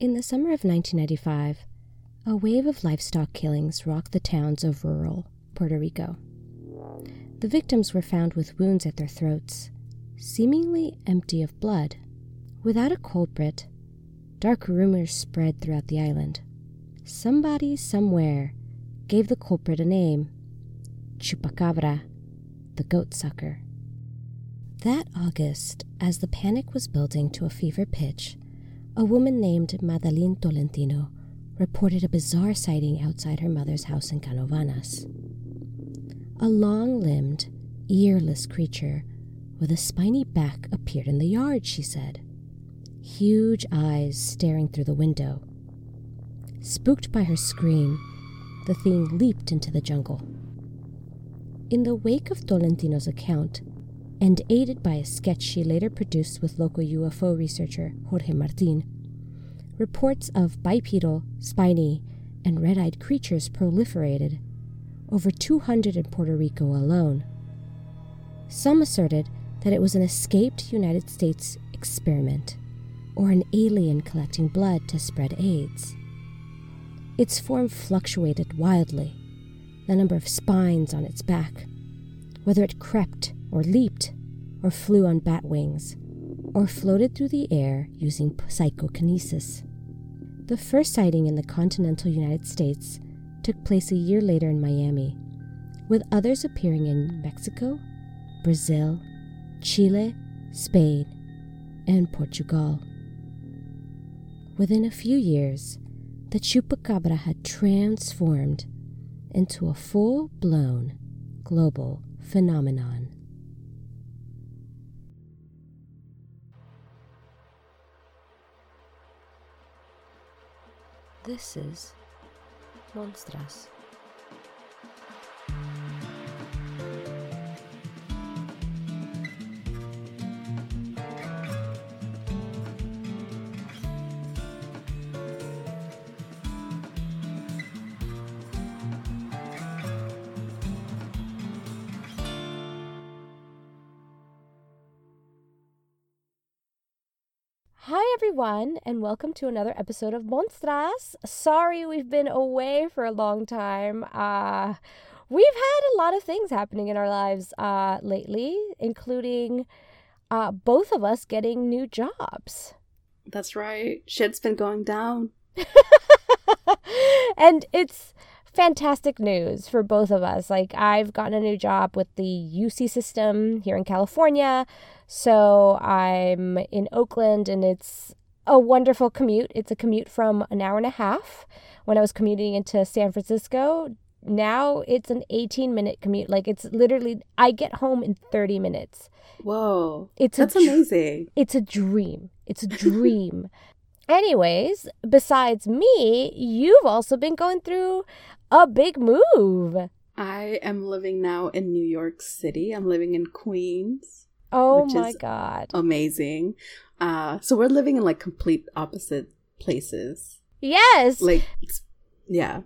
In the summer of 1995, a wave of livestock killings rocked the towns of rural Puerto Rico. The victims were found with wounds at their throats, seemingly empty of blood. Without a culprit, dark rumors spread throughout the island. Somebody somewhere gave the culprit a name, Chupacabra, the goat sucker. That August, as the panic was building to a fever pitch, a woman named Madeleine Tolentino reported a bizarre sighting outside her mother's house in Canovanas. A long-limbed, earless creature with a spiny back appeared in the yard, she said, huge eyes staring through the window. Spooked by her scream, the thing leaped into the jungle. In the wake of Tolentino's account, and aided by a sketch she later produced with local UFO researcher Jorge Martín, reports of bipedal, spiny, and red-eyed creatures proliferated, over 200 in Puerto Rico alone. Some asserted that it was an escaped United States experiment, or an alien collecting blood to spread AIDS. Its form fluctuated wildly, the number of spines on its back, whether it crept or leaped, or flew on bat wings, or floated through the air using psychokinesis. The first sighting in the continental United States took place a year later in Miami, with others appearing in Mexico, Brazil, Chile, Spain, and Portugal. Within a few years, the Chupacabra had transformed into a full-blown global phenomenon. This is Monstras. Hi everyone, and welcome to another episode of Monstras. Sorry we've been away for a long time. We've had a lot of things happening in our lives lately, including both of us getting new jobs. That's right. Shit's been going down. And it's fantastic news for both of us. Like, I've gotten a new job with the UC system here in California. So I'm in Oakland, and it's a wonderful commute. It's a commute from an hour and a half when I was commuting into San Francisco. Now it's an 18-minute commute. Like, it's literally, I get home in 30 minutes. Whoa. That's amazing. It's a dream. It's a dream. Anyways, besides me, you've also been going through a big move. I am living now in New York City. I'm living in Queens. Oh my God. Amazing. So we're living in like complete opposite places. Yes. Like, yeah.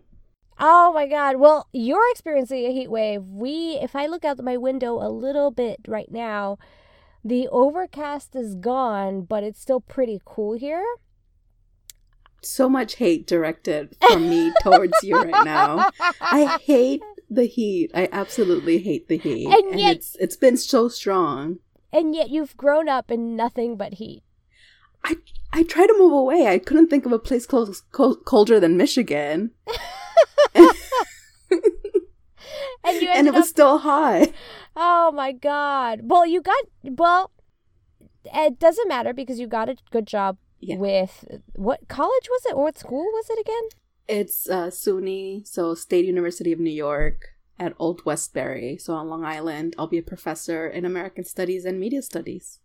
Oh my God. Well, you're experiencing a heat wave. If I look out my window a little bit right now, the overcast is gone, but it's still pretty cool here. So much hate directed from me towards you right now. I hate the heat. I absolutely hate the heat. And yet, it's been so strong. And yet you've grown up in nothing but heat. I tried to move away. I couldn't think of a place colder than Michigan. And it was still hot. Oh my God. Well, it doesn't matter because you got a good job. Yeah. With what college was it, or what school was it again? It's SUNY, so State University of New York at Old Westbury. So on Long Island, I'll be a professor in American Studies and Media Studies.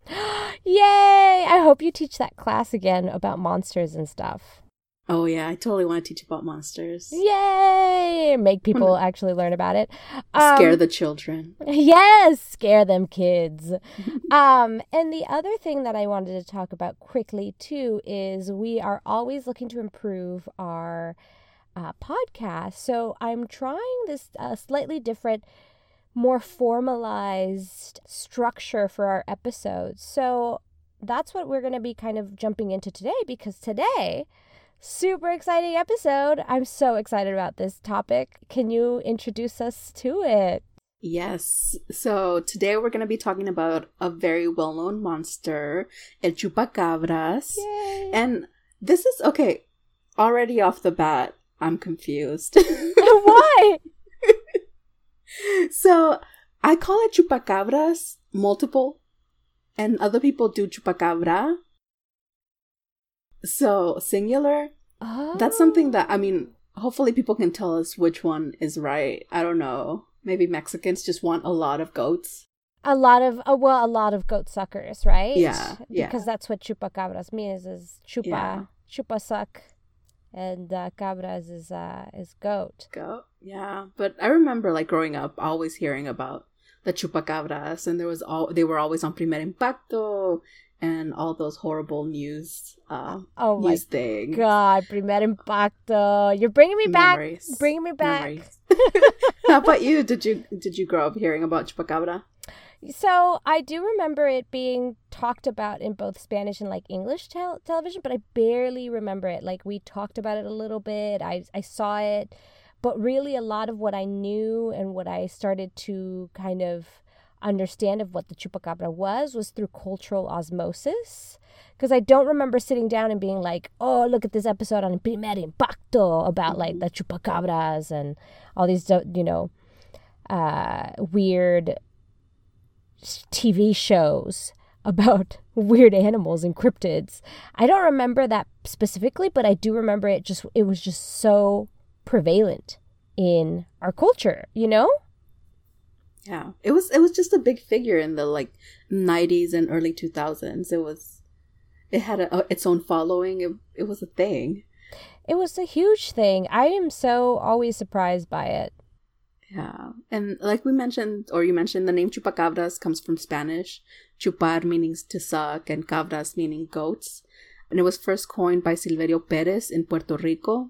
Yay! I hope you teach that class again about monsters and stuff. Oh yeah, I totally want to teach about monsters. Yay! Make people actually learn about it. Scare the children. Yes, scare them kids. And the other thing that I wanted to talk about quickly too is we are always looking to improve our podcast. So I'm trying this slightly different, more formalized structure for our episodes. So that's what we're going to be kind of jumping into today, because today super exciting episode. I'm so excited about this topic. Can you introduce us to it? Yes. So today we're going to be talking about a very well-known monster, El Chupacabras. Yay. And this is, okay, already off the bat, I'm confused. Why? So I call it Chupacabras multiple, and other people do Chupacabra. So singular. Oh. That's something that, I mean, hopefully people can tell us which one is right. I don't know. Maybe Mexicans just want a lot of goats. A lot of goat suckers, right? Yeah, yeah. Because that's what Chupacabras means, is chupa, yeah. Chupa suck, and cabras is goat. Goat, yeah. But I remember, like, growing up, always hearing about the Chupacabras, and they were always on Primer Impacto, and all those horrible news news thing. God, Primer Impacto. You're bringing me Memories. Back. Bringing me back. How about you? Did you grow up hearing about Chupacabra? So I do remember it being talked about in both Spanish and, like, English television, but I barely remember it. Like, we talked about it a little bit. I saw it. But really a lot of what I knew and what I started to kind of understand of what the Chupacabra was through cultural osmosis, because I don't remember sitting down and being like, oh, look at this episode on Primer Impacto about, like, the Chupacabras and all these, you know, weird TV shows about weird animals and cryptids. I don't remember that specifically, but I do remember it was just so prevalent in our culture, you know? Yeah, it was just a big figure in the, like, 90s and early 2000s. It had its own following. It was a thing. It was a huge thing. I am so always surprised by it. Yeah, and like we mentioned, or you mentioned, the name Chupacabras comes from Spanish. Chupar meaning to suck, and cabras meaning goats. And it was first coined by Silverio Perez in Puerto Rico.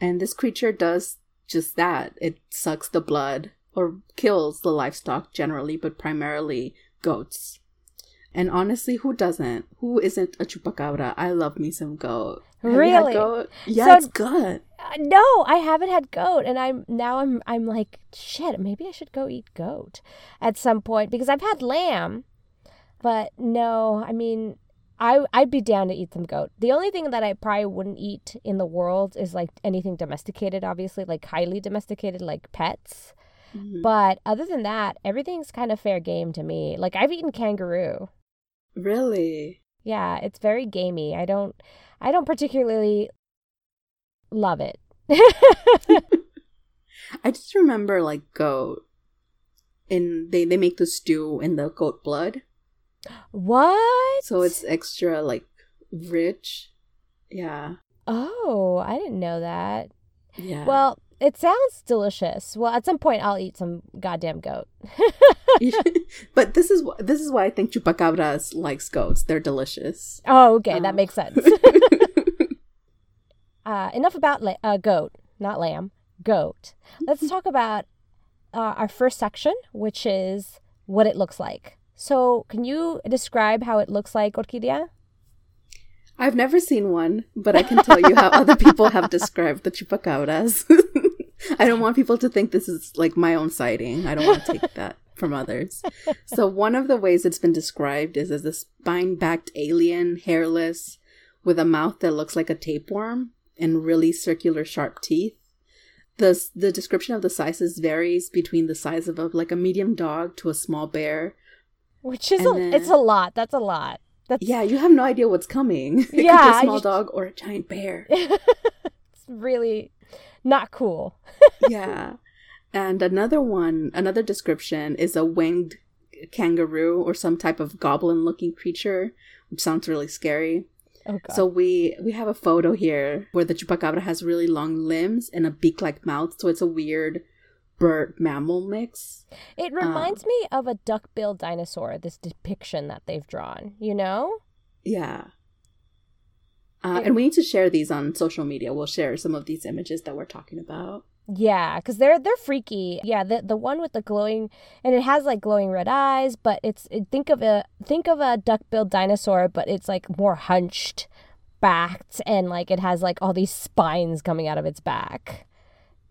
And this creature does just that. It sucks the blood, or kills the livestock generally, but primarily goats. And honestly, who doesn't? Who isn't a Chupacabra? I love me some goat. Really? Goat? Yeah, so, it's good. No, I haven't had goat, and I'm like, shit, maybe I should go eat goat at some point, because I've had lamb, but no, I mean, I'd be down to eat some goat. The only thing that I probably wouldn't eat in the world is, like, anything domesticated, obviously, like highly domesticated, like pets. Mm-hmm. But other than that, everything's kind of fair game to me. Like, I've eaten kangaroo. Really? Yeah, it's very gamey. I don't particularly love it. I just remember, like, goat, and they make the stew in the goat blood. What? So it's extra, like, rich. Yeah. Oh, I didn't know that. Yeah. Well, it sounds delicious. Well, at some point, I'll eat some goddamn goat. But this is why I think Chupacabras likes goats. They're delicious. Oh, okay. That makes sense. Enough about goat, not lamb, goat. Let's talk about our first section, which is what it looks like. So can you describe how it looks like, Orquídea? I've never seen one, but I can tell you how other people have described the Chupacabras. I don't want people to think this is, like, my own sighting. I don't want to take that from others. So one of the ways it's been described is as a spine-backed alien, hairless, with a mouth that looks like a tapeworm and really circular, sharp teeth. The description of the sizes varies between the size of like a medium dog to a small bear. Which is it's a lot. That's a lot. Yeah, you have no idea what's coming. Yeah, a small dog or a giant bear. It's really not cool. Yeah. And another description is a winged kangaroo or some type of goblin-looking creature, which sounds really scary. Oh, God. So we have a photo here where the Chupacabra has really long limbs and a beak-like mouth, so it's a weird bird mammal mix. It reminds me of a duck-billed dinosaur, this depiction that they've drawn, you know? Yeah. And we need to share these on social media. We'll share some of these images that we're talking about. Yeah, because they're freaky. Yeah, the one with the glowing, and it has, like, glowing red eyes, but it's think of a duck-billed dinosaur, but it's, like, more hunched, backed and like it has like all these spines coming out of its back.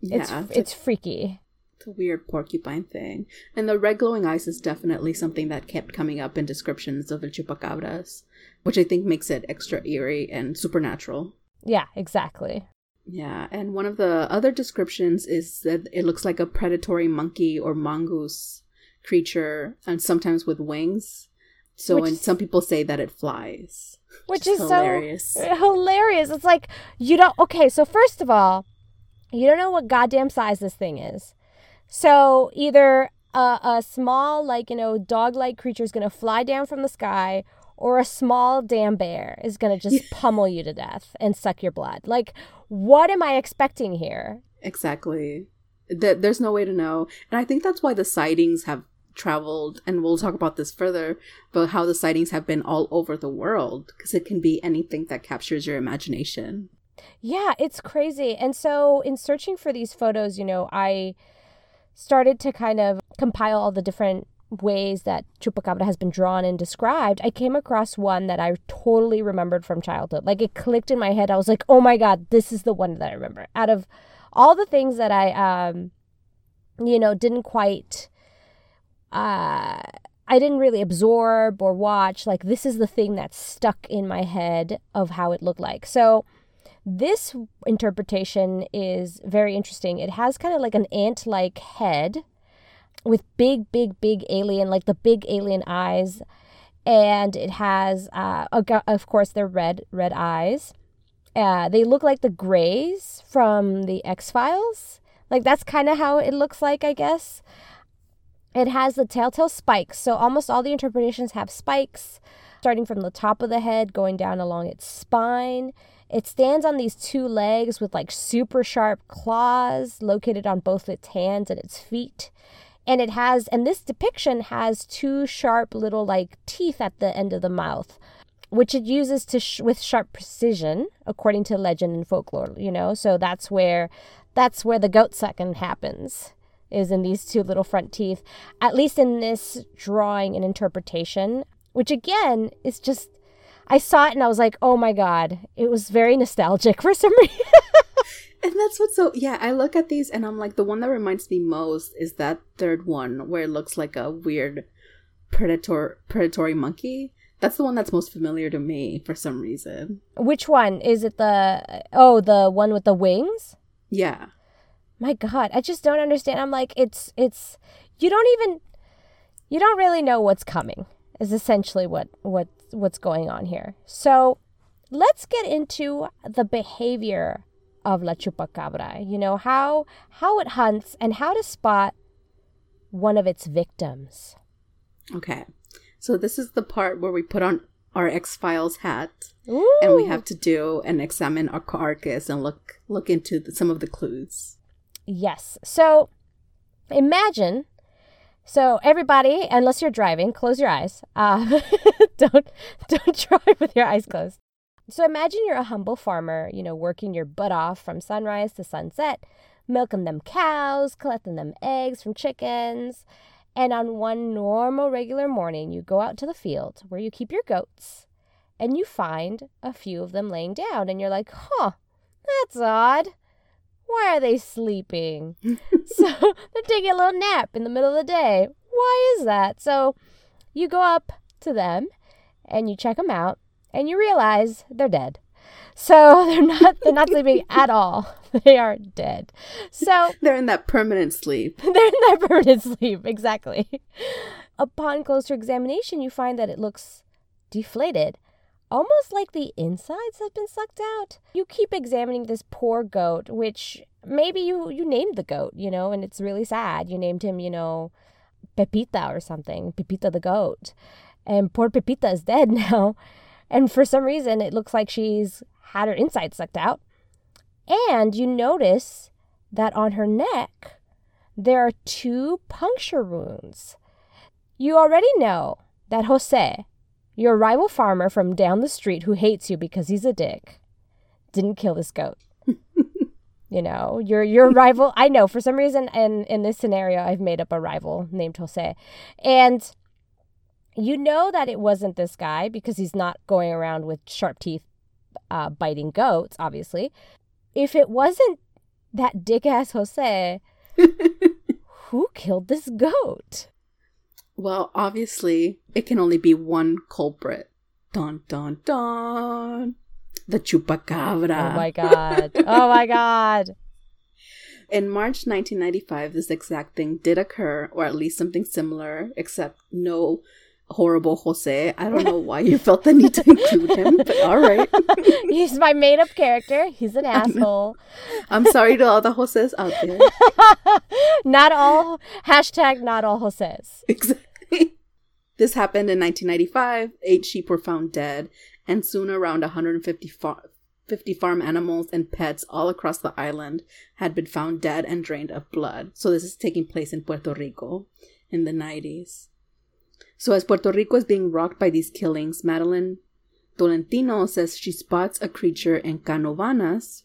Yeah, it's freaky. It's a weird porcupine thing. And the red glowing eyes is definitely something that kept coming up in descriptions of the chupacabras, which I think makes it extra eerie and supernatural. Yeah, exactly. Yeah, and one of the other descriptions is that it looks like a predatory monkey or mongoose creature, and sometimes with wings. And some people say that it flies. Which is hilarious. So hilarious. It's like, so first of all, you don't know what goddamn size this thing is. So either a small, dog-like creature is going to fly down from the sky, or a small damn bear is going to just pummel you to death and suck your blood. Like, what am I expecting here? Exactly. There's no way to know. And I think that's why the sightings have traveled, and we'll talk about this further, but how the sightings have been all over the world, because it can be anything that captures your imagination. Yeah, it's crazy. And so in searching for these photos, I started to kind of compile all the different ways that Chupacabra has been drawn and described. I came across one that I totally remembered from childhood. Like, it clicked in my head. I was like, oh my God, this is the one that I remember. Out of all the things that I, didn't quite, I didn't really absorb or watch, like, this is the thing that stuck in my head of how it looked like. So this interpretation is very interesting. It has kind of like an ant-like head with big, big, big alien, like the big alien eyes. And it has, of course, their red eyes. They look like the Greys from the X-Files. Like, that's kind of how it looks like, I guess. It has the telltale spikes. So almost all the interpretations have spikes, starting from the top of the head, going down along its spine. It stands on these two legs with like super sharp claws located on both its hands and its feet. And it has, and this depiction has two sharp little like teeth at the end of the mouth, which it uses to with sharp precision, according to legend and folklore, So that's where the goat sucking happens, is in these two little front teeth, at least in this drawing and interpretation, which again is just, I saw it and I was like, oh my God, it was very nostalgic for some reason. And that's what's so, yeah, I look at these and I'm like, the one that reminds me most is that third one where it looks like a weird predatory monkey. That's the one that's most familiar to me for some reason. Which one? Is it the one with the wings? Yeah. My God, I just don't understand. I'm like, it's, you don't really know what's coming, is essentially what's going on here. So let's get into the behavior of La Chupacabra, how it hunts and how to spot one of its victims. Okay. So this is the part where we put on our X-Files hat. Ooh. And we have to do and examine our carcass and look into some of the clues. Yes. So imagine... So everybody, unless you're driving, close your eyes. Don't drive with your eyes closed. So imagine you're a humble farmer, working your butt off from sunrise to sunset, milking them cows, collecting them eggs from chickens. And on one normal, regular morning, you go out to the field where you keep your goats and you find a few of them laying down. And you're like, huh, that's odd. Why are they sleeping? So they're taking a little nap in the middle of the day. Why is that? So you go up to them and you check them out and you realize they're dead. So they're not sleeping at all. They are dead. So they're in that permanent sleep. Exactly. Upon closer examination, you find that it looks deflated, almost like the insides have been sucked out. You keep examining this poor goat, which maybe you named the goat, and it's really sad. You named him, Pepita or something, Pepita the goat. And poor Pepita is dead now. And for some reason, it looks like she's had her insides sucked out. And you notice that on her neck, there are two puncture wounds. You already know that Jose, your rival farmer from down the street who hates you because he's a dick, didn't kill this goat. Your rival. I know, for some reason, and in this scenario, I've made up a rival named Jose. And you know that it wasn't this guy because he's not going around with sharp teeth biting goats, obviously. If it wasn't that dick-ass Jose, who killed this goat? Well, obviously, it can only be one culprit. Dun, dun, dun. The Chupacabra. Oh, my God. Oh, my God. In March 1995, this exact thing did occur, or at least something similar, except no horrible Jose. I don't know why you felt the need to include him, but all right. He's my made-up character. He's an asshole. I'm sorry to all the Joses out there. Not all, hashtag not all Joses. Exactly. This happened in 1995. 8 sheep were found dead, and soon around 150 farm animals and pets all across the island had been found dead and drained of blood. So this is taking place in Puerto Rico in the 90s. So as Puerto Rico is being rocked by these killings, Madeleine Tolentino says she spots a creature in Canovanas,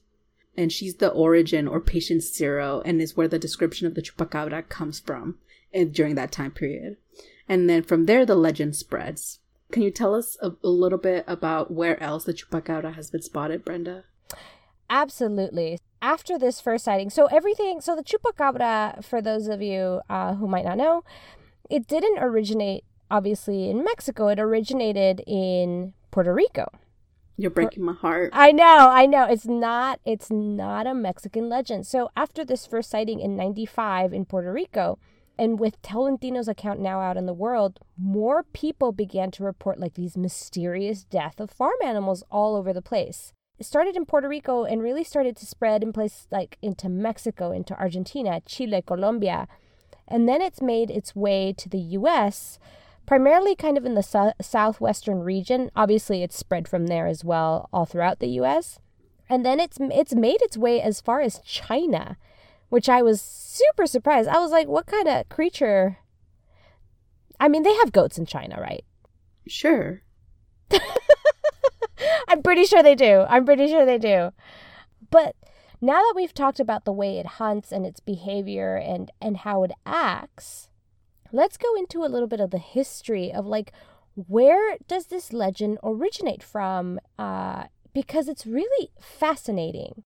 and she's the origin or patient zero, and is where the description of the Chupacabra comes from during that time period. And then from there, the legend spreads. Can you tell us a little bit about where else the Chupacabra has been spotted, Brenda? Absolutely. After this first sighting, so the Chupacabra, for those of you who might not know, it didn't originate, obviously, in Mexico. It originated in Puerto Rico. You're breaking my heart. I know. It's not a Mexican legend. So after this first sighting in 95 in Puerto Rico, and with Tolentino's account now out in the world, more people began to report like these mysterious deaths of farm animals all over the place. It started in Puerto Rico and really started to spread in places like into Mexico, into Argentina, Chile, Colombia. And then it's made its way to the U.S., primarily kind of in the southwestern region. Obviously, it's spread from there as well all throughout the U.S. And then it's made its way as far as China, which I was super surprised. I was like, what kind of creature? I mean, they have goats in China, right? Sure. I'm pretty sure they do. But now that we've talked about the way it hunts and its behavior and how it acts, let's go into a little bit of the history of, like, where does this legend originate from? Because it's really fascinating.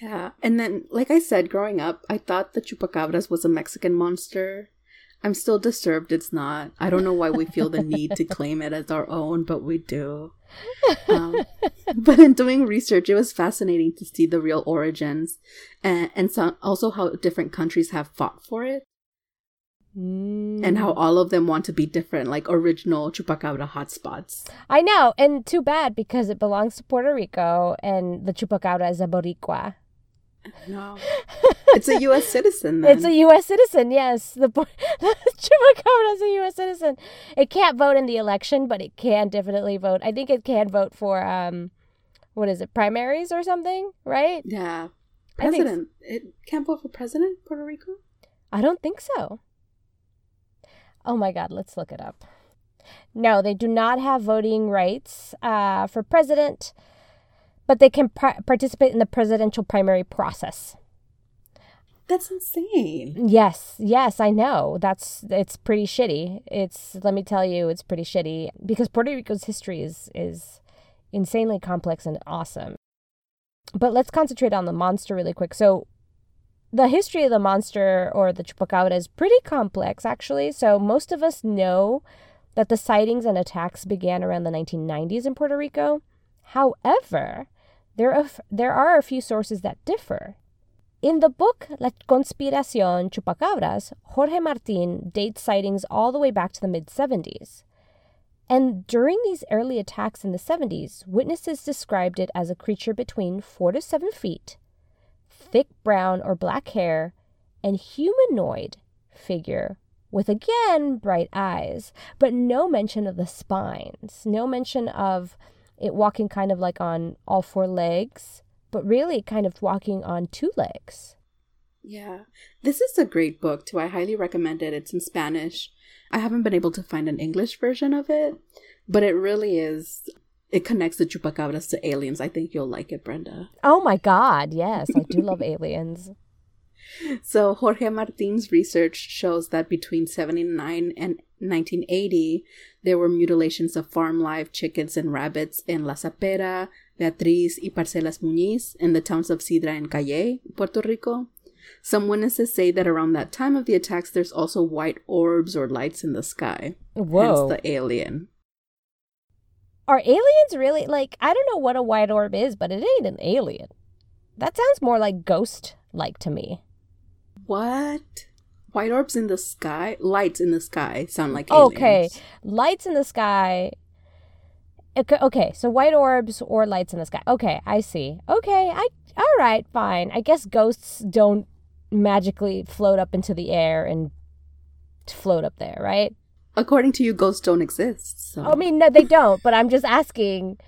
Yeah. And then, like I said, growing up, I thought the Chupacabras was a Mexican monster. I'm still disturbed it's not. I don't know why we feel the need to claim it as our own, but we do. But in doing research, it was fascinating to see the real origins and so also how different countries have fought for it. And how all of them want to be different, like original Chupacabra hotspots. I know, and too bad because it belongs to Puerto Rico and the Chupacabra is a Boricua. No. It's a U.S. citizen then. It's a U.S. citizen, yes. The Chupacabra is a U.S. citizen. It can't vote in the election, but it can definitely vote. I think it can vote for, primaries or something, right? Yeah. President. It can't vote for president, Puerto Rico? I don't think so. Oh, my God, let's look it up. No, they do not have voting rights for president, but they can participate in the presidential primary process. That's insane. Yes, I know. It's pretty shitty. Let me tell you, it's pretty shitty because Puerto Rico's history is insanely complex and awesome. But let's concentrate on the monster really quick. So the history of the monster or the Chupacabra is pretty complex, actually. So most of us know that the sightings and attacks began around the 1990s in Puerto Rico. However, there are a few sources that differ. In the book La Conspiración Chupacabras, Jorge Martín dates sightings all the way back to the mid-70s. And during these early attacks in the 70s, witnesses described it as a creature between 4 to 7 feet, thick brown or black hair, and humanoid figure with, again, bright eyes, but no mention of the spines, no mention of it walking kind of like on all 4 legs, but really kind of walking on 2 legs. Yeah. This is a great book, too. I highly recommend it. It's in Spanish. I haven't been able to find an English version of it, but it really is. It connects the Chupacabras to aliens. I think you'll like it, Brenda. Oh, my God. Yes, I do love aliens. So Jorge Martin's research shows that between 79 and 1980, there were mutilations of farm live chickens and rabbits in La Sapera, Beatriz y Parcelas Muñiz in the towns of Sidra and Calle, Puerto Rico. Some witnesses say that around that time of the attacks, there's also white orbs or lights in the sky. Whoa. Hence the alien. Are aliens really, like, I don't know what a white orb is, but it ain't an alien. That sounds more like ghost-like to me. What? White orbs in the sky? Lights in the sky sound like aliens. Okay, lights in the sky. Okay, so white orbs or lights in the sky. Okay, I see. Okay, all right, fine. I guess ghosts don't magically float up into the air and float up there, right? According to you, ghosts don't exist. So. I mean, no, they don't, but I'm just asking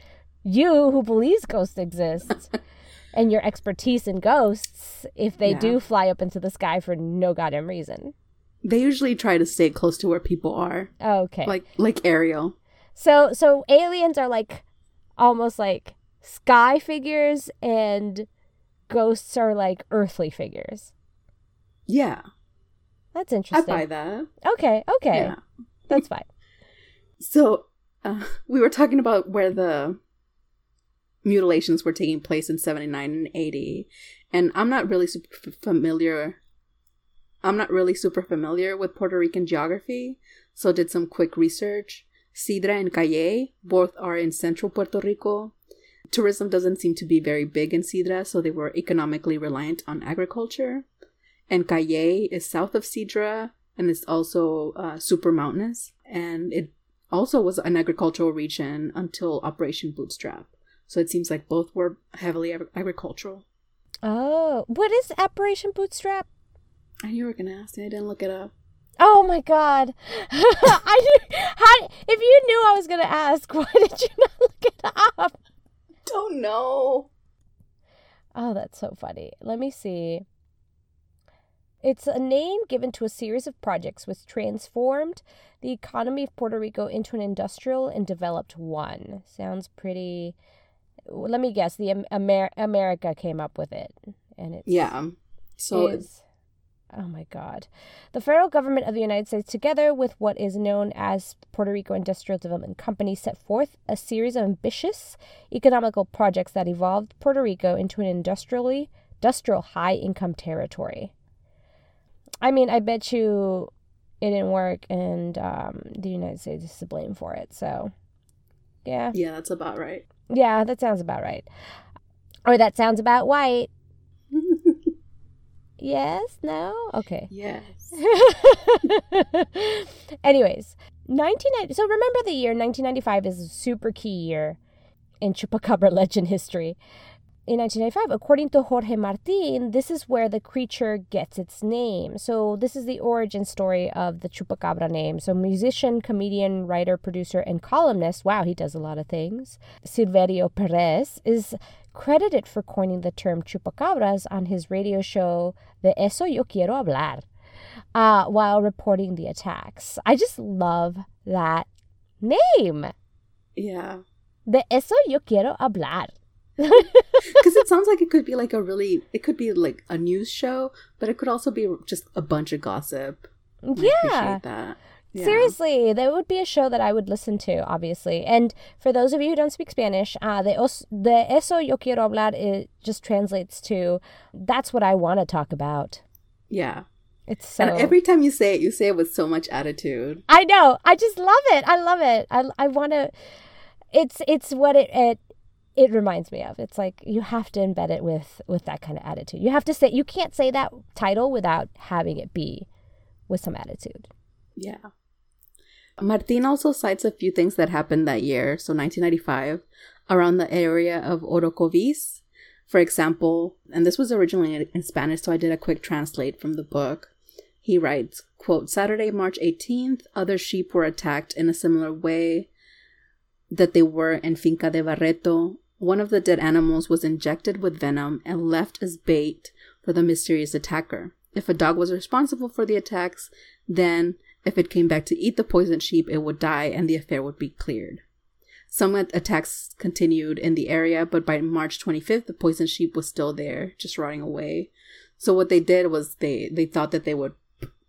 you who believes ghosts exist and your expertise in ghosts if they do fly up into the sky for no goddamn reason. They usually try to stay close to where people are. Okay. Like Ariel. So aliens are like almost like sky figures and ghosts are like earthly figures. Yeah. That's interesting. I buy that. Okay. Yeah. That's fine. So we were talking about where the mutilations were taking place in 79 and 80. And I'm not really super familiar with Puerto Rican geography. So did some quick research. Sidra and Calle both are in central Puerto Rico. Tourism doesn't seem to be very big in Sidra, so they were economically reliant on agriculture. And Calle is south of Sidra, and it's also super mountainous. And it also was an agricultural region until Operation Bootstrap. So it seems like both were heavily agricultural. Oh, what is Operation Bootstrap? I knew you were going to ask me. I didn't look it up. Oh, my God. If you knew I was going to ask, why did you not look it up? Don't know. Oh, that's so funny. Let me see. It's a name given to a series of projects which transformed the economy of Puerto Rico into an industrial and developed one. Sounds pretty... Let me guess. The America came up with it. And it's... Yeah. So it's... Oh, my God. The federal government of the United States, together with what is known as Puerto Rico Industrial Development Company, set forth a series of ambitious economical projects that evolved Puerto Rico into an industrial high-income territory. I mean, I bet you it didn't work, and the United States is to blame for it, so, yeah. Yeah, that's about right. Yeah, that sounds about right. Or that sounds about white. Yes? No? Okay. Yes. Anyways, 1990. So remember the year 1995 is a super key year in Chupacabra legend history. In 1995, according to Jorge Martín, this is where the creature gets its name. So this is the origin story of the Chupacabra name. So musician, comedian, writer, producer, and columnist, wow, he does a lot of things, Silverio Perez is credited for coining the term Chupacabras on his radio show, De Eso Yo Quiero Hablar, while reporting the attacks. I just love that name. Yeah. De Eso Yo Quiero Hablar. Because it sounds like it could be like a news show, but it could also be just a bunch of gossip. Yeah. I appreciate that. Yeah. Seriously, that would be a show that I would listen to, obviously. And for those of you who don't speak Spanish, de eso yo quiero hablar, it just translates to, that's what I want to talk about. Yeah. It's so... And every time you say it with so much attitude. I know. I just love it. I love it. I want to... It's what it reminds me of. It's like you have to embed it with that kind of attitude. You have to say, you can't say that title without having it be with some attitude. Yeah. Martin also cites a few things that happened that year. So 1995, around the area of Orocovis, for example, and this was originally in Spanish, so I did a quick translate from the book. He writes, quote, Saturday, March 18th, other sheep were attacked in a similar way that they were in Finca de Barreto. One of the dead animals was injected with venom and left as bait for the mysterious attacker. If a dog was responsible for the attacks, then if it came back to eat the poisoned sheep, it would die and the affair would be cleared. Some attacks continued in the area, but by March 25th, the poisoned sheep was still there, just rotting away. So what they did was they thought that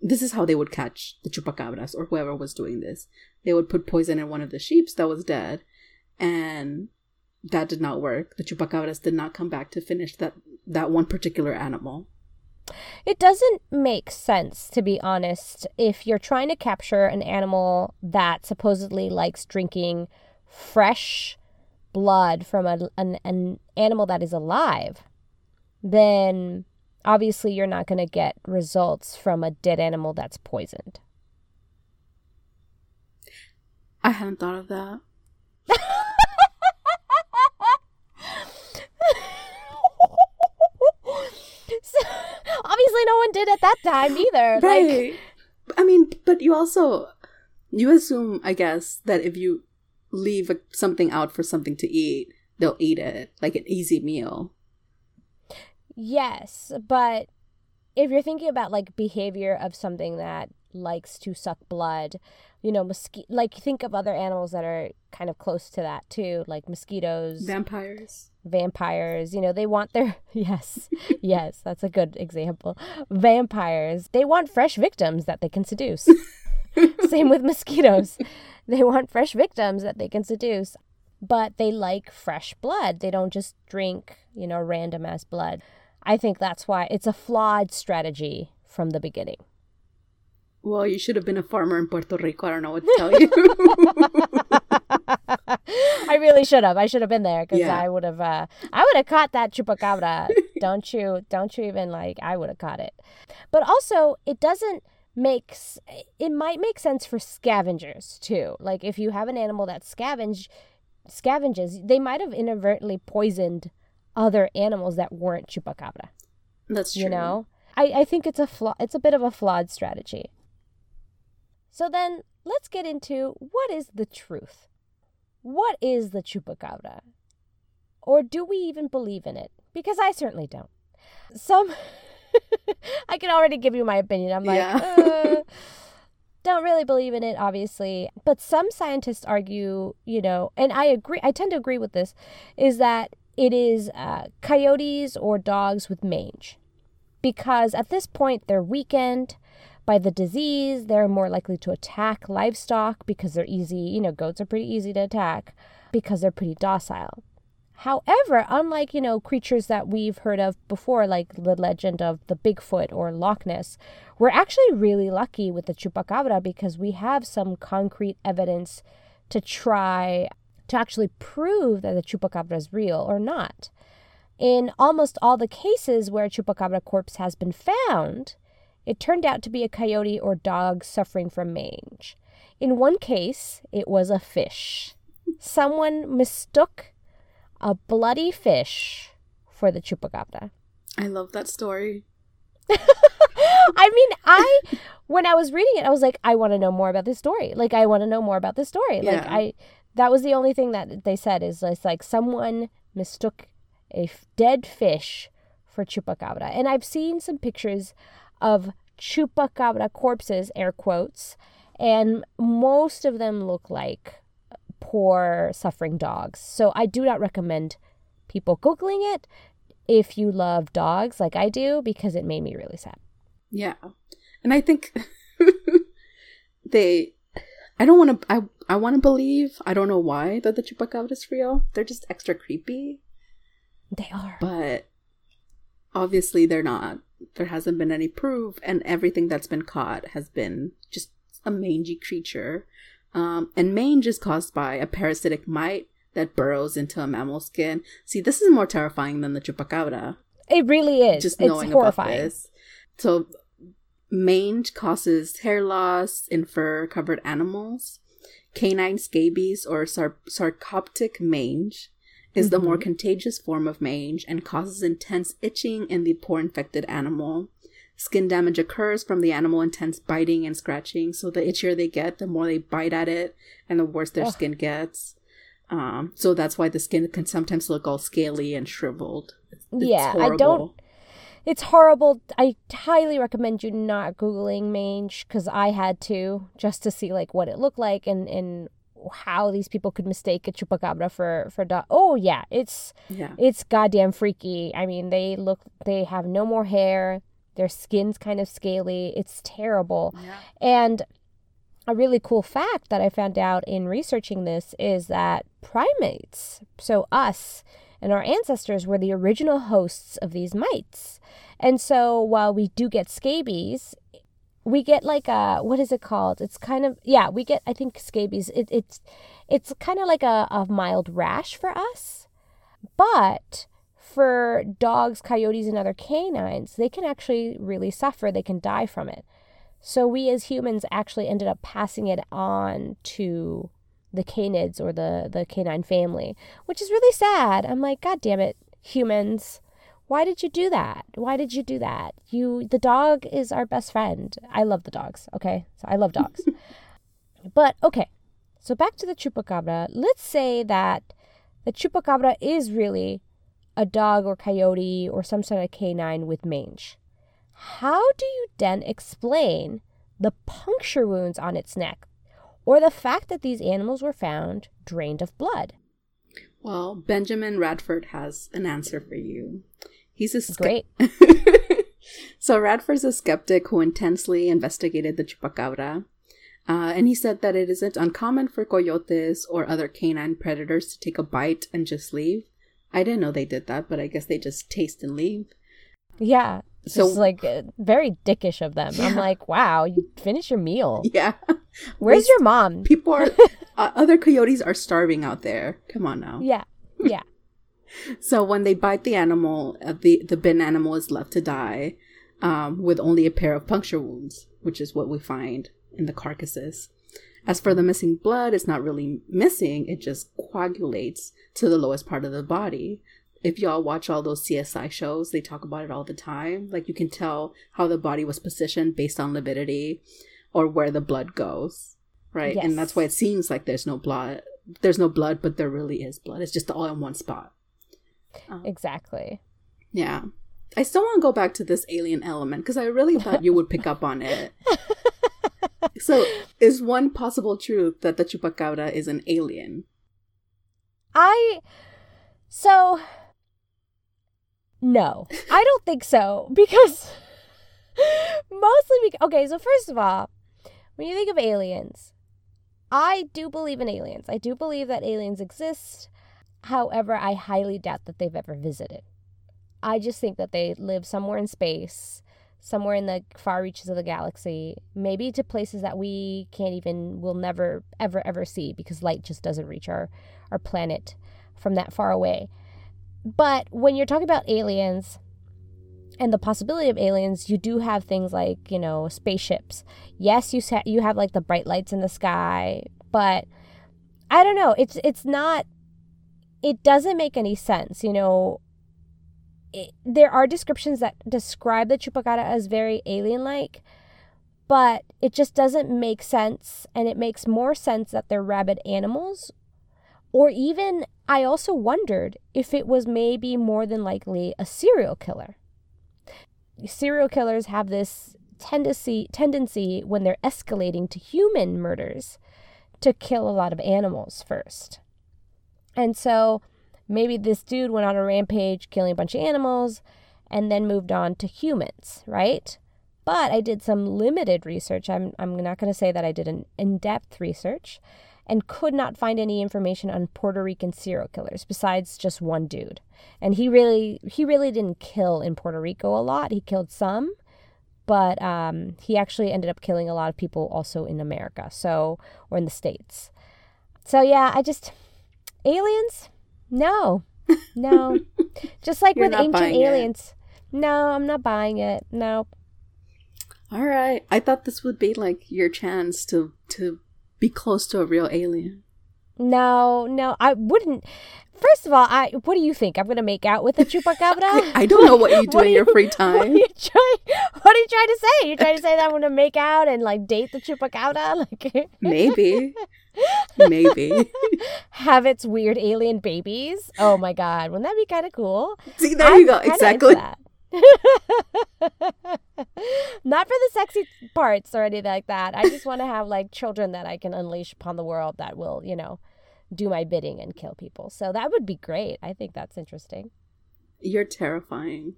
this is how they would catch the chupacabras or whoever was doing this. They would put poison in one of the sheep that was dead and that did not work. The chupacabras did not come back to finish that one particular animal. It doesn't make sense, to be honest, if you're trying to capture an animal that supposedly likes drinking fresh blood from an animal that is alive, then obviously you're not going to get results from a dead animal that's poisoned. I hadn't thought of that. Obviously no one did at that time either. Right. Like, I mean, but you assume, I guess, that if you leave something out for something to eat, they'll eat it, like an easy meal. Yes, but if you're thinking about like behavior of something that likes to suck blood, like think of other animals that are kind of close to that too, like mosquitoes, vampires, they want their yes, that's a good example. Vampires, they want fresh victims that they can seduce. Same with mosquitoes. They want fresh victims that they can seduce, but they like fresh blood. They don't just drink, random ass blood. I think that's why it's a flawed strategy from the beginning. Well, you should have been a farmer in Puerto Rico. I don't know what to tell you. I really should have. I should have been there because I would have caught that chupacabra. Don't you even I would have caught it. But also, it might make sense for scavengers too. Like if you have an animal that scavenges, they might have inadvertently poisoned other animals that weren't chupacabra. That's true. I think it's a bit of a flawed strategy. So then let's get into what is the truth. What is the chupacabra? Or do we even believe in it? Because I certainly don't. I can already give you my opinion. I'm like, don't really believe in it, obviously. But some scientists argue, and I agree, I tend to agree with this, is that it is coyotes or dogs with mange. Because at this point, they're weakened by the disease. They're more likely to attack livestock because they're easy. Goats are pretty easy to attack because they're pretty docile. However, unlike, creatures that we've heard of before, like the legend of the Bigfoot or Loch Ness, we're actually really lucky with the chupacabra because we have some concrete evidence to try to actually prove that the chupacabra is real or not. In almost all the cases where a chupacabra corpse has been found, it turned out to be a coyote or dog suffering from mange. In one case, it was a fish. Someone mistook a bloody fish for the chupacabra. I love that story. When I was reading it, I was like, I want to know more about this story. Yeah. That was the only thing that they said is someone mistook a dead fish for chupacabra. And I've seen some pictures of chupacabra corpses, air quotes, and most of them look like poor suffering dogs. So I do not recommend people Googling it if you love dogs like I do, because it made me really sad. Yeah. And I think I want to believe, I don't know why, that the chupacabra is real. They're just extra creepy. They are. But obviously they're not. There hasn't been any proof, and everything that's been caught has been just a mangy creature. And mange is caused by a parasitic mite that burrows into a mammal skin. See, this is more terrifying than the chupacabra. It really is. Just knowing horrifying. About this. So mange causes hair loss in fur-covered animals. Canine scabies or sarcoptic mange is the more contagious form of mange and causes intense itching in the poor infected animal. Skin damage occurs from the animal intense biting and scratching. So the itchier they get, the more they bite at it, and the worse their skin gets. So that's why the skin can sometimes look all scaly and shriveled. Horrible. It's horrible. I highly recommend you not Googling mange, because I had to, just to see what it looked like and how these people could mistake a chupacabra for dog. Oh yeah, it's goddamn freaky. I mean, they have no more hair. Their skin's kind of scaly. It's terrible. Yeah. And a really cool fact that I found out in researching this is that primates, so us and our ancestors, were the original hosts of these mites. And so while we do get scabies, we get like a, what is it called? It's kind of, yeah, we get, I think, scabies. It's kind of like a mild rash for us. But for dogs, coyotes, and other canines, they can actually really suffer. They can die from it. So we as humans actually ended up passing it on to the canids or the canine family, which is really sad. I'm like, God damn it, humans. Why did you do that? Why did you do that? The dog is our best friend. I love the dogs, okay? So I love dogs. But, okay, so back to the chupacabra. Let's say that the chupacabra is really a dog or coyote or some sort of canine with mange. How do you then explain the puncture wounds on its neck or the fact that these animals were found drained of blood? Well, Benjamin Radford has an answer for you. He's a skeptic. Great. So Radford's a skeptic who intensely investigated the chupacabra. And he said that it isn't uncommon for coyotes or other canine predators to take a bite and just leave. I didn't know they did that, but I guess they just taste and leave. Yeah. So it's like very dickish of them. Yeah. I'm like, wow, you finish your meal. Yeah. Where's your mom? People are... other coyotes are starving out there. Come on now. Yeah. Yeah. So when they bite the animal, the bitten animal is left to die with only a pair of puncture wounds, which is what we find in the carcasses. As for the missing blood, it's not really missing. It just coagulates to the lowest part of the body. If y'all watch all those CSI shows, they talk about it all the time. Like, you can tell how the body was positioned based on lividity or where the blood goes. Right. Yes. And that's why it seems like there's no blood, but there really is blood. It's just all in one spot. Exactly. Yeah. I still want to go back to this alien element because I really thought you would pick up on it. So is one possible truth that the chupacabra is an alien? No, I don't think so, because mostly okay, so first of all, when you think of aliens, I do believe in aliens. I do believe that aliens exist. However, I highly doubt that they've ever visited. I just think that they live somewhere in space, somewhere in the far reaches of the galaxy, maybe to places that we will never, ever, ever see because light just doesn't reach our planet from that far away. But when you're talking about aliens and the possibility of aliens, you do have things like, you know, spaceships. Yes, you have like the bright lights in the sky, but I don't know. It's not... It doesn't make any sense, you know. There are descriptions that describe the chupacabra as very alien-like, but it just doesn't make sense, and it makes more sense that they're rabid animals. Or even, I also wondered if it was maybe more than likely a serial killer. Serial killers have this tendency when they're escalating to human murders to kill a lot of animals first. And so maybe this dude went on a rampage killing a bunch of animals and then moved on to humans, right? But I did some limited research. I'm not going to say that I did an in-depth research and could not find any information on Puerto Rican serial killers besides just one dude. And he really didn't kill in Puerto Rico a lot. He killed some, but he actually ended up killing a lot of people also in America, or in the States. So yeah, aliens? No. Just like with ancient aliens. No, I'm not buying it. Nope. All right. I thought this would be like your chance to be close to a real alien. No, I wouldn't. First of all, what do you think? I'm going to make out with a chupacabra? I don't know what you do in your free time. What are you trying to say? You're trying to say that I'm going to make out and like date the chupacabra? Like Maybe. Have its weird alien babies. Oh my God. Wouldn't that be kind of cool? See, there you go. Exactly. Not for the sexy parts or anything like that. I just want to have like children that I can unleash upon the world that will, you know, do my bidding and kill people. So that would be great. I think that's interesting. You're terrifying.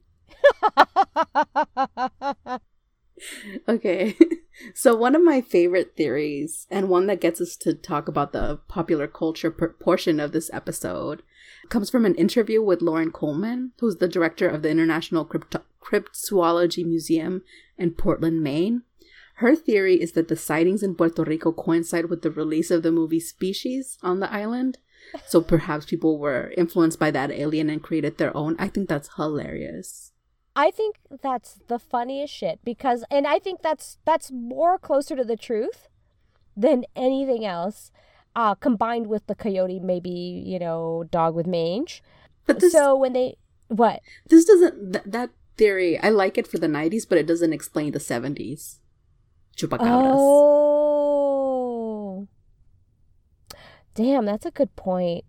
Okay. So one of my favorite theories, and one that gets us to talk about the popular culture portion of this episode, comes from an interview with Lauren Coleman, who's the director of the International Cryptozoology Museum in Portland, Maine. Her theory is that the sightings in Puerto Rico coincide with the release of the movie Species on the island. So perhaps people were influenced by that alien and created their own. I think that's hilarious. I think that's the funniest shit because, and I think that's more closer to the truth than anything else, combined with the coyote, maybe, you know, dog with mange. But this, so when they, what? This doesn't, that theory, I like it for the 90s, but it doesn't explain the 70s. Chupacabras. Oh. Damn, that's a good point.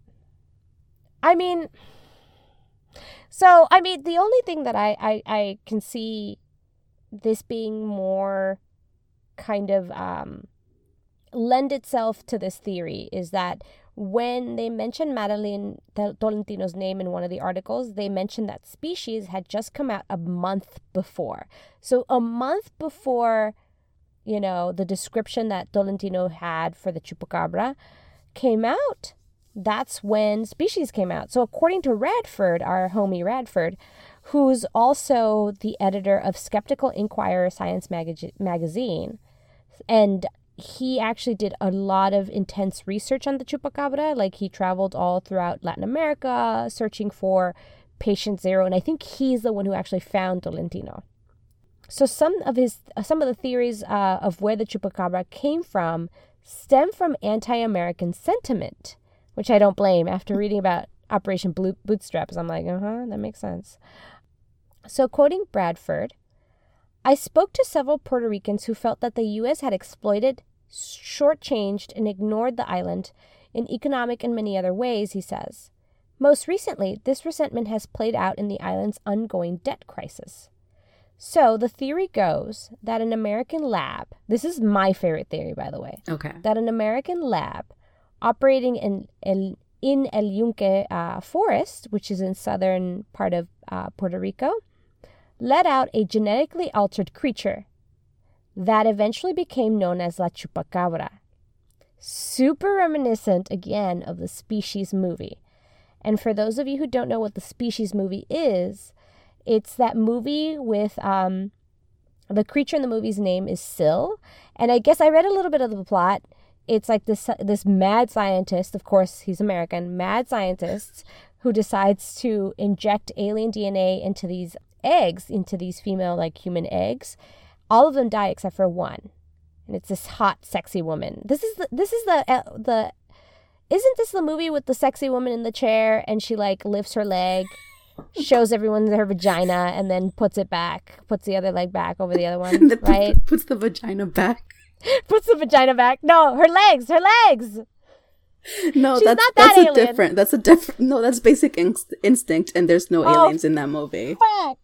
I mean, the only thing that I can see this being more kind of lend itself to this theory is that when they mentioned Madeleine Tolentino's name in one of the articles, they mentioned that Species had just come out a month before. So a month before, you know, the description that Tolentino had for the Chupacabra came out. That's when Species came out. So according to Radford, our homie Radford, who's also the editor of Skeptical Inquirer Science magazine, and he actually did a lot of intense research on the Chupacabra. Like, he traveled all throughout Latin America searching for patient zero, and I think he's the one who actually found Tolentino. So some of the theories of where the Chupacabra came from stem from anti-American sentiment, which I don't blame. After reading about Operation Bootstraps, I'm like, that makes sense. So quoting Bradford, I spoke to several Puerto Ricans who felt that the U.S. had exploited, shortchanged, and ignored the island in economic and many other ways, he says. Most recently, this resentment has played out in the island's ongoing debt crisis. So the theory goes that an American lab, this is my favorite theory, by the way, okay, that an American lab operating in El Yunque forest, which is in southern part of Puerto Rico, let out a genetically altered creature that eventually became known as La Chupacabra. Super reminiscent, again, of the Species movie. And for those of you who don't know what the Species movie is, it's that movie with... the creature in the movie's name is Syl. And I guess I read a little bit of the plot. It's like this mad scientist, of course, he's American, mad scientist who decides to inject alien DNA into these eggs, into these female, like, human eggs. All of them die except for one. And it's this hot, sexy woman. Isn't this the movie with the sexy woman in the chair and she, like, lifts her leg, shows everyone her vagina, and then puts it back, puts the other leg back over the other one, right? Puts the vagina back. Puts the vagina back. No, her legs. No, she's that's alien. That's a different. No, that's Basic Instinct, and there's no aliens in that movie. Fuck!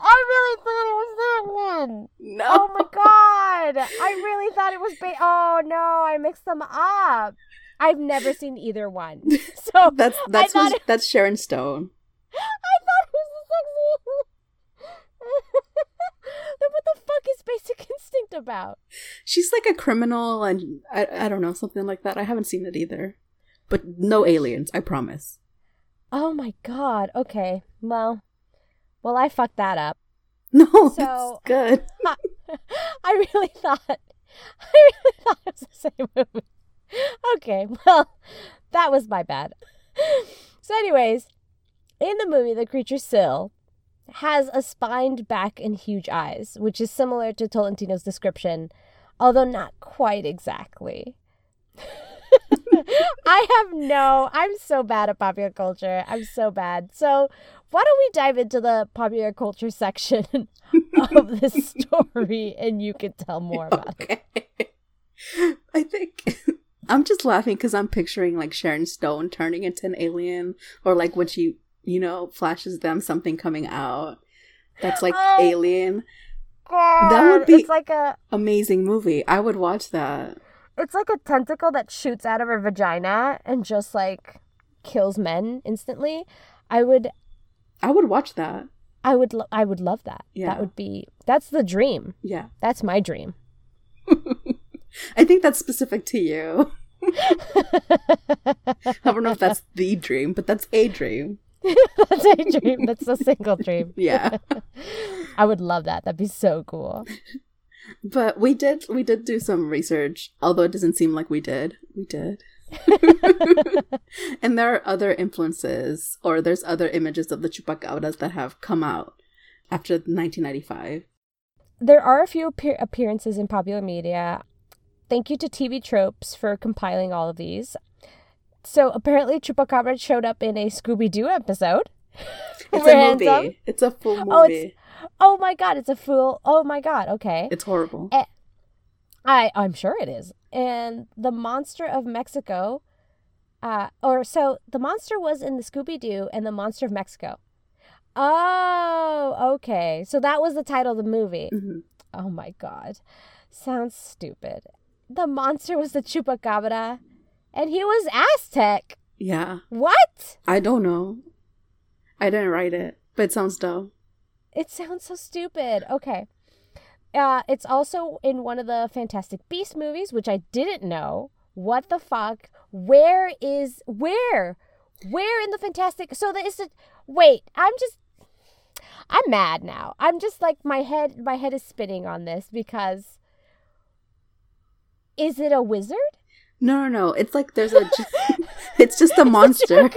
I really thought it was that one. No. Oh my god! I really thought it was. Oh no! I mixed them up. I've never seen either one. So that's Sharon Stone. I thought it was the sexy. Then what the fuck is Basic Instinct about? She's like a criminal and I don't know, something like that. I haven't seen it either. But no aliens, I promise. Oh my god. Okay. Well, I fucked that up. No, so, that's good. I really thought it was the same movie. Okay, well, that was my bad. So anyways, in the movie, the creature Syl has a spined back and huge eyes, which is similar to Tolentino's description, although not quite exactly. I'm so bad at popular culture. I'm so bad. So why don't we dive into the popular culture section of this story and you can tell more about it. I think... I'm just laughing because I'm picturing, like, Sharon Stone turning into an alien, or, like, when she... you know, flashes them something coming out that's like alien. God, that would be like a amazing movie. I would watch that. It's like a tentacle that shoots out of her vagina and just like kills men instantly. I would watch that. I would love that. Yeah. That's the dream. Yeah. That's my dream. I think that's specific to you. I don't know if that's the dream, but that's a dream. That's a dream. That's a single dream. Yeah. I would love that. That'd be so cool. But we did do some research, although it doesn't seem like we did. We did. And there are other influences, or there's other images of the chupacabras that have come out after 1995. There are a few appearances in popular media. Thank you to TV Tropes for compiling all of these. So apparently Chupacabra showed up in a Scooby-Doo episode. It's a movie. It's a full movie. Oh my God. Okay. It's horrible. I'm sure it is. And the monster of Mexico, the monster was in the Scooby-Doo and the monster of Mexico. Oh, okay. So that was the title of the movie. Mm-hmm. Oh my God. Sounds stupid. The monster was the Chupacabra and he was Aztec. Yeah. What? I don't know. I didn't write it, but it sounds dumb. It sounds so stupid. Okay. It's also in one of the Fantastic Beasts movies, which I didn't know. What the fuck? Where in the Fantastic? So there is a... Wait, I'm mad now. I'm just like, my head is spinning on this because... Is it a wizard? No. It's like there's a... It's just a monster.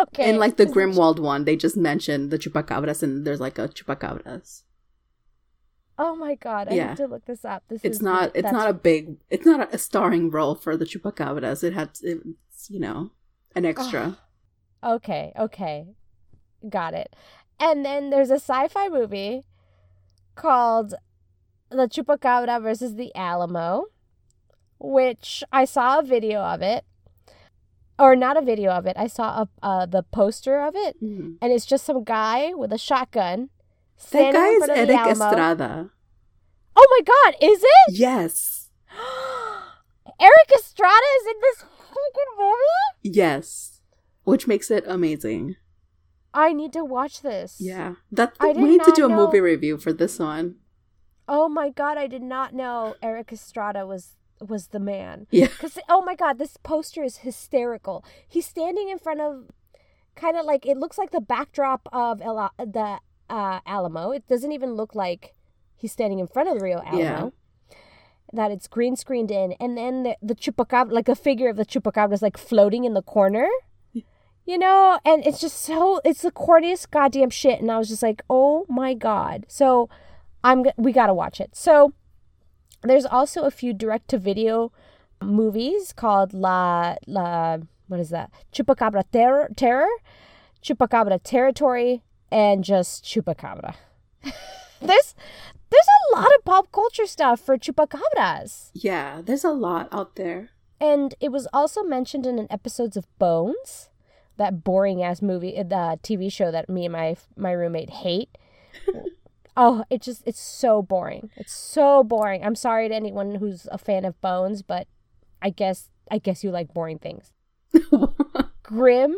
Okay. And like the Grimwald one, they just mentioned the chupacabras and there's like a chupacabras. Oh my God! I have to look this up. It's not a starring role for the chupacabras. It's an extra. Oh. Okay, got it. And then there's a sci-fi movie called The Chupacabra versus the Alamo, which I saw a video of it, or not a video of it. I saw the poster of it, mm-hmm. And it's just some guy with a shotgun. That guy is Eric Estrada. Oh my God, is it? Yes. Eric Estrada is in this freaking movie? Yes. Which makes it amazing. I need to watch this. Yeah. We need to do a movie review for this one. Oh my God, I did not know Eric Estrada was the man. Yeah. Because, oh my God, this poster is hysterical. He's standing in front of kind of like, it looks like the backdrop of the Alamo. It doesn't even look like he's standing in front of the real Alamo. Yeah. That it's green screened in, and then the chupacabra, like the figure of the chupacabra, is like floating in the corner, And it's just so, it's the corniest goddamn shit. And I was just like, oh my God. So we gotta watch it. So there's also a few direct to video movies called what is that? Chupacabra Terror, Chupacabra Territory. And just Chupacabra. There's a lot of pop culture stuff for Chupacabras. Yeah, there's a lot out there. And it was also mentioned in episodes of Bones, that boring-ass movie, the TV show that me and my roommate hate. Oh, it's so boring. It's so boring. I'm sorry to anyone who's a fan of Bones, but I guess you like boring things. Grim.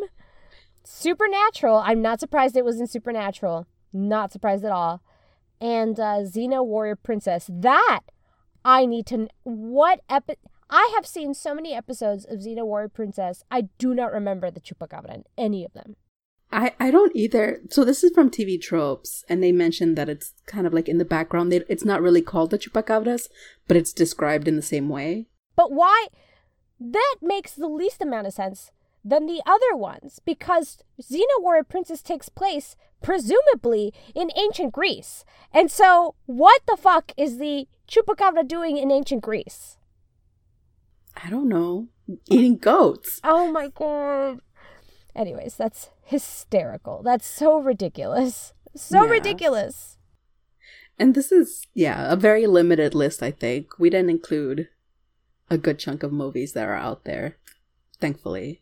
Supernatural. I'm not surprised it was in Supernatural. Not surprised at all. And Xena Warrior Princess. That I need to... I have seen so many episodes of Xena Warrior Princess. I do not remember the Chupacabra in any of them. I don't either. So this is from TV Tropes. And they mentioned that it's kind of like in the background. It's not really called the Chupacabras, but it's described in the same way. But why? That makes the least amount of sense than the other ones, because Xena Warrior Princess takes place, presumably, in ancient Greece. And so, what the fuck is the Chupacabra doing in ancient Greece? I don't know. Eating goats. Oh my God. Anyways, that's hysterical. That's so ridiculous. So ridiculous. And this is, a very limited list, I think. We didn't include a good chunk of movies that are out there, thankfully.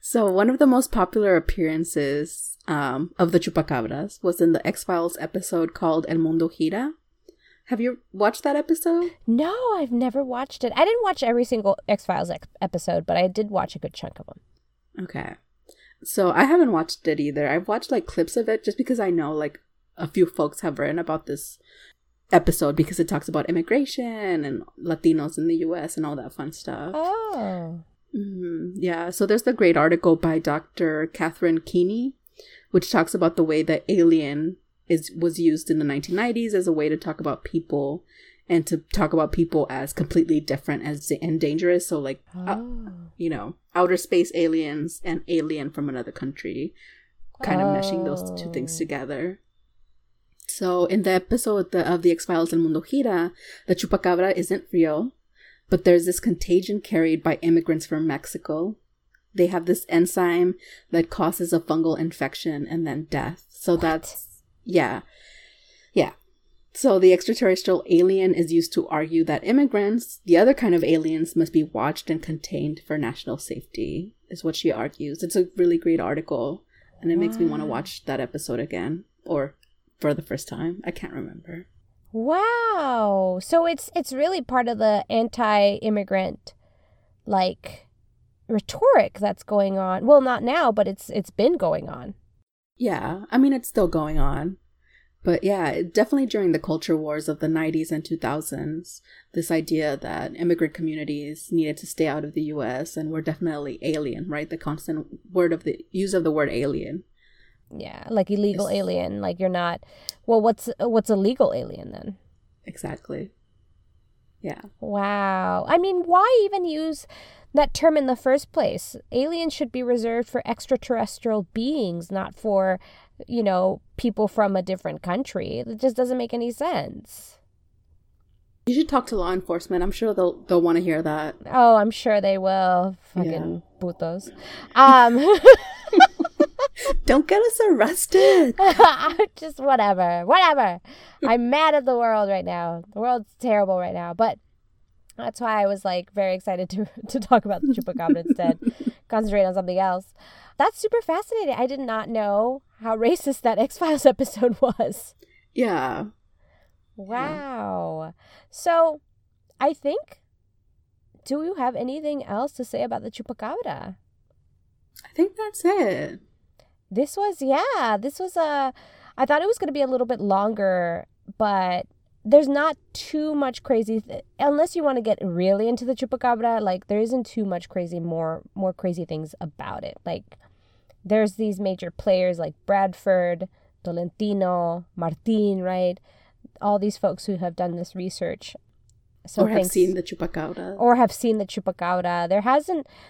So one of the most popular appearances of the Chupacabras was in the X-Files episode called El Mundo Gira. Have you watched that episode? No, I've never watched it. I didn't watch every single X-Files episode, but I did watch a good chunk of them. Okay. So I haven't watched it either. I've watched like clips of it just because I know like a few folks have written about this episode because it talks about immigration and Latinos in the U.S. and all that fun stuff. Oh. Mm-hmm. Yeah. So there's the great article by Dr. Catherine Keeney, which talks about the way that alien was used in the 1990s as a way to talk about people and to talk about people as completely different and dangerous. So like, outer space aliens and alien from another country, kind of meshing those two things together. So in the episode of the X-Files El Mundo Gira, the Chupacabra isn't real, but there's this contagion carried by immigrants from Mexico. They have this enzyme that causes a fungal infection and then death. So yeah. So the extraterrestrial alien is used to argue that immigrants, the other kind of aliens, must be watched and contained for national safety, is what she argues. It's a really great article, and it makes me want to watch that episode again, or for the first time. I can't remember. Wow. So it's really part of the anti-immigrant, like, rhetoric that's going on. Well, not now, but it's been going on. Yeah. I mean, it's still going on. But yeah, definitely during the culture wars of the 90s and 2000s, this idea that immigrant communities needed to stay out of the U.S. and were definitely alien, right? The constant use of the word alien. Yeah, like illegal alien. Like you're not. Well, what's a legal alien then? Exactly. Yeah. Wow. I mean, why even use that term in the first place? Aliens should be reserved for extraterrestrial beings, not for, you know, people from a different country. It just doesn't make any sense. You should talk to law enforcement. I'm sure they'll want to hear that. Oh, I'm sure they will. Fucking putos. Don't get us arrested. Just whatever. I'm mad at the world right now. The world's terrible right now. But that's why I was like very excited to talk about the Chupacabra instead. Concentrate on something else. That's super fascinating. I did not know how racist that X-Files episode was. Yeah. Wow. Yeah. So I think, do you have anything else to say about the Chupacabra? I think that's it. I thought it was going to be a little bit longer, but there's not too much crazy, unless you want to get really into the Chupacabra, like there isn't too much crazy, more crazy things about it. Like there's these major players like Radford, Tolentino, Martín, right? All these folks who have done this research. So have seen the Chupacabra.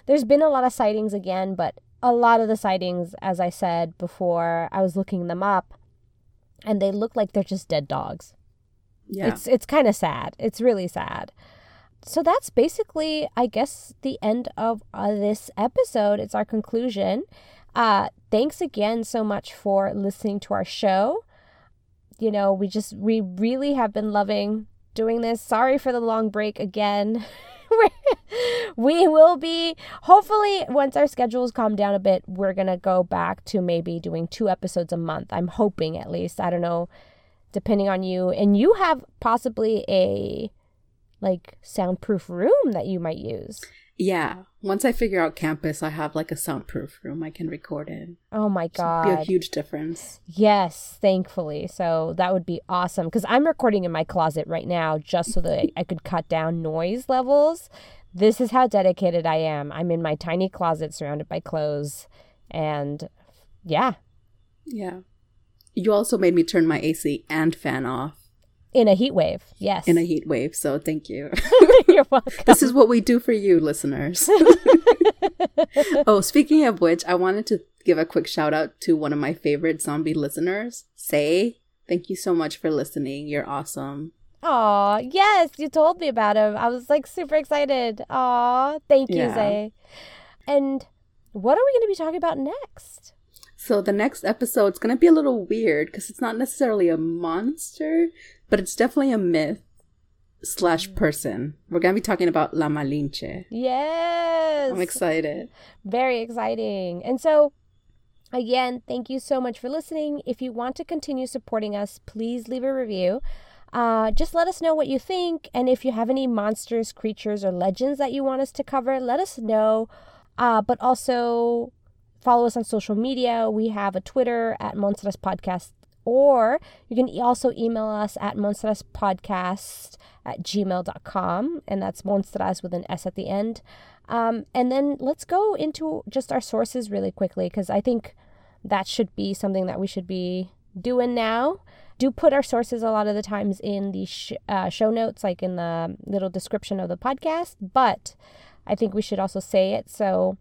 There's been a lot of sightings again, but a lot of the sightings, as I said before, I was looking them up and they look like they're just dead dogs. Yeah. It's kind of sad. It's really sad. So that's basically, I guess, the end of this episode. It's our conclusion. Thanks again so much for listening to our show. You know, we really have been loving doing this. Sorry for the long break again. We will be, hopefully once our schedules calm down a bit, we're gonna go back to maybe doing 2 episodes a month. I'm hoping, at least. I don't know, depending on you, and you have possibly a like soundproof room that you might use. Yeah, once I figure out campus, I have like a soundproof room I can record in. Oh my god, it'd be a huge difference. Yes, thankfully. So that would be awesome, because I'm recording in my closet right now just so that I could cut down noise levels. This is how dedicated I am. I'm in my tiny closet surrounded by clothes, and yeah. You also made me turn my AC and fan off. In a heat wave, yes. In a heat wave, so thank you. You're welcome. This is what we do for you, listeners. Oh, speaking of which, I wanted to give a quick shout out to one of my favorite zombie listeners, Say. Thank you so much for listening. You're awesome. Aw, yes, you told me about him. I was like super excited. Aw, thank you, Say. And what are we going to be talking about next? So the next episode's going to be a little weird because it's not necessarily a monster, but it's definitely a myth/person. We're going to be talking about La Malinche. Yes! I'm excited. Very exciting. And so, again, thank you so much for listening. If you want to continue supporting us, please leave a review. Just let us know what you think. And if you have any monsters, creatures, or legends that you want us to cover, let us know. But also, Follow us on social media. We have a Twitter at Monsters Podcast, or you can also email us at monsterspodcast@gmail.com, and that's monstras with an S at the end. And then let's go into just our sources really quickly, because I think that should be something that we should be doing now. Do put our sources a lot of the times in the show notes, like in the little description of the podcast, but I think we should also say it. So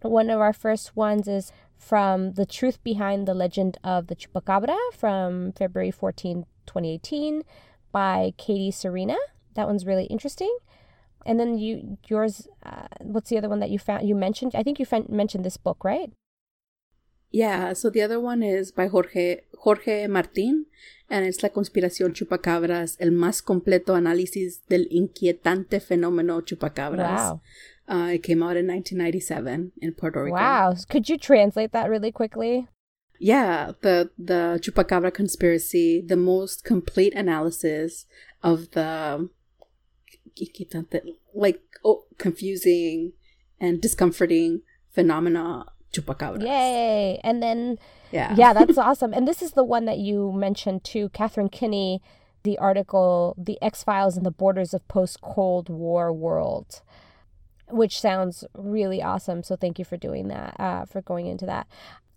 one of our first ones is from The Truth Behind the Legend of the Chupacabra from February 14, 2018 by Katie Serena. That one's really interesting. And then yours, what's the other one that you found? You mentioned, I think you mentioned this book, right? Yeah, so the other one is by Jorge Martín, and it's La Conspiración Chupacabras, el más completo análisis del inquietante fenómeno Chupacabras. Wow. It came out in 1997 in Puerto Rico. Wow. Could you translate that really quickly? Yeah. The Chupacabra Conspiracy, the most complete analysis of the confusing and discomforting phenomena Chupacabras. Yay. And then, yeah that's awesome. And this is the one that you mentioned too, Catherine Keeney, the article, The X-Files and the Borders of Post-Cold War World, which sounds really awesome. So thank you for doing that, for going into that.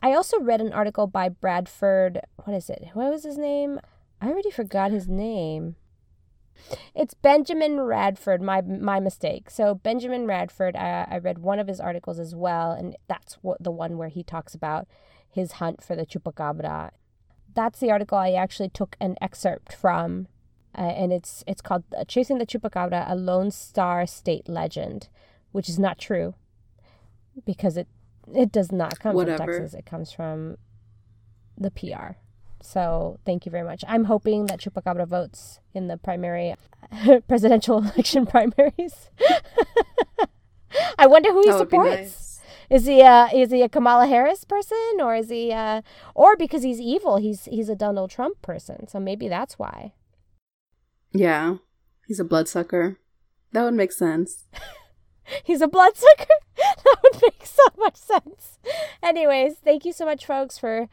I also read an article by Radford. What was his name? I already forgot his name. It's Benjamin Radford, my mistake. So Benjamin Radford, I read one of his articles as well, and that's the one where he talks about his hunt for the Chupacabra. That's the article I actually took an excerpt from, and it's called Chasing the Chupacabra, a Lone Star State Legend, which is not true because it does not come from Texas. It comes from the PR. So thank you very much. I'm hoping that Chupacabra votes in the primary, presidential election primaries. I wonder who he supports. Nice. Is he a Kamala Harris person, or is he or because he's evil, he's a Donald Trump person. So maybe that's why. Yeah, he's a bloodsucker. That would make sense. He's a bloodsucker? That would make so much sense. Anyways, thank you so much, folks, for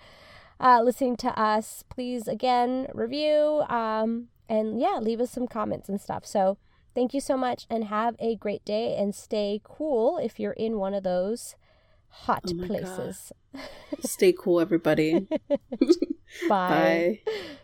listening to us. Please, again, review and, leave us some comments and stuff. So thank you so much, and have a great day, and stay cool if you're in one of those hot places. Stay cool, everybody. Bye. Bye.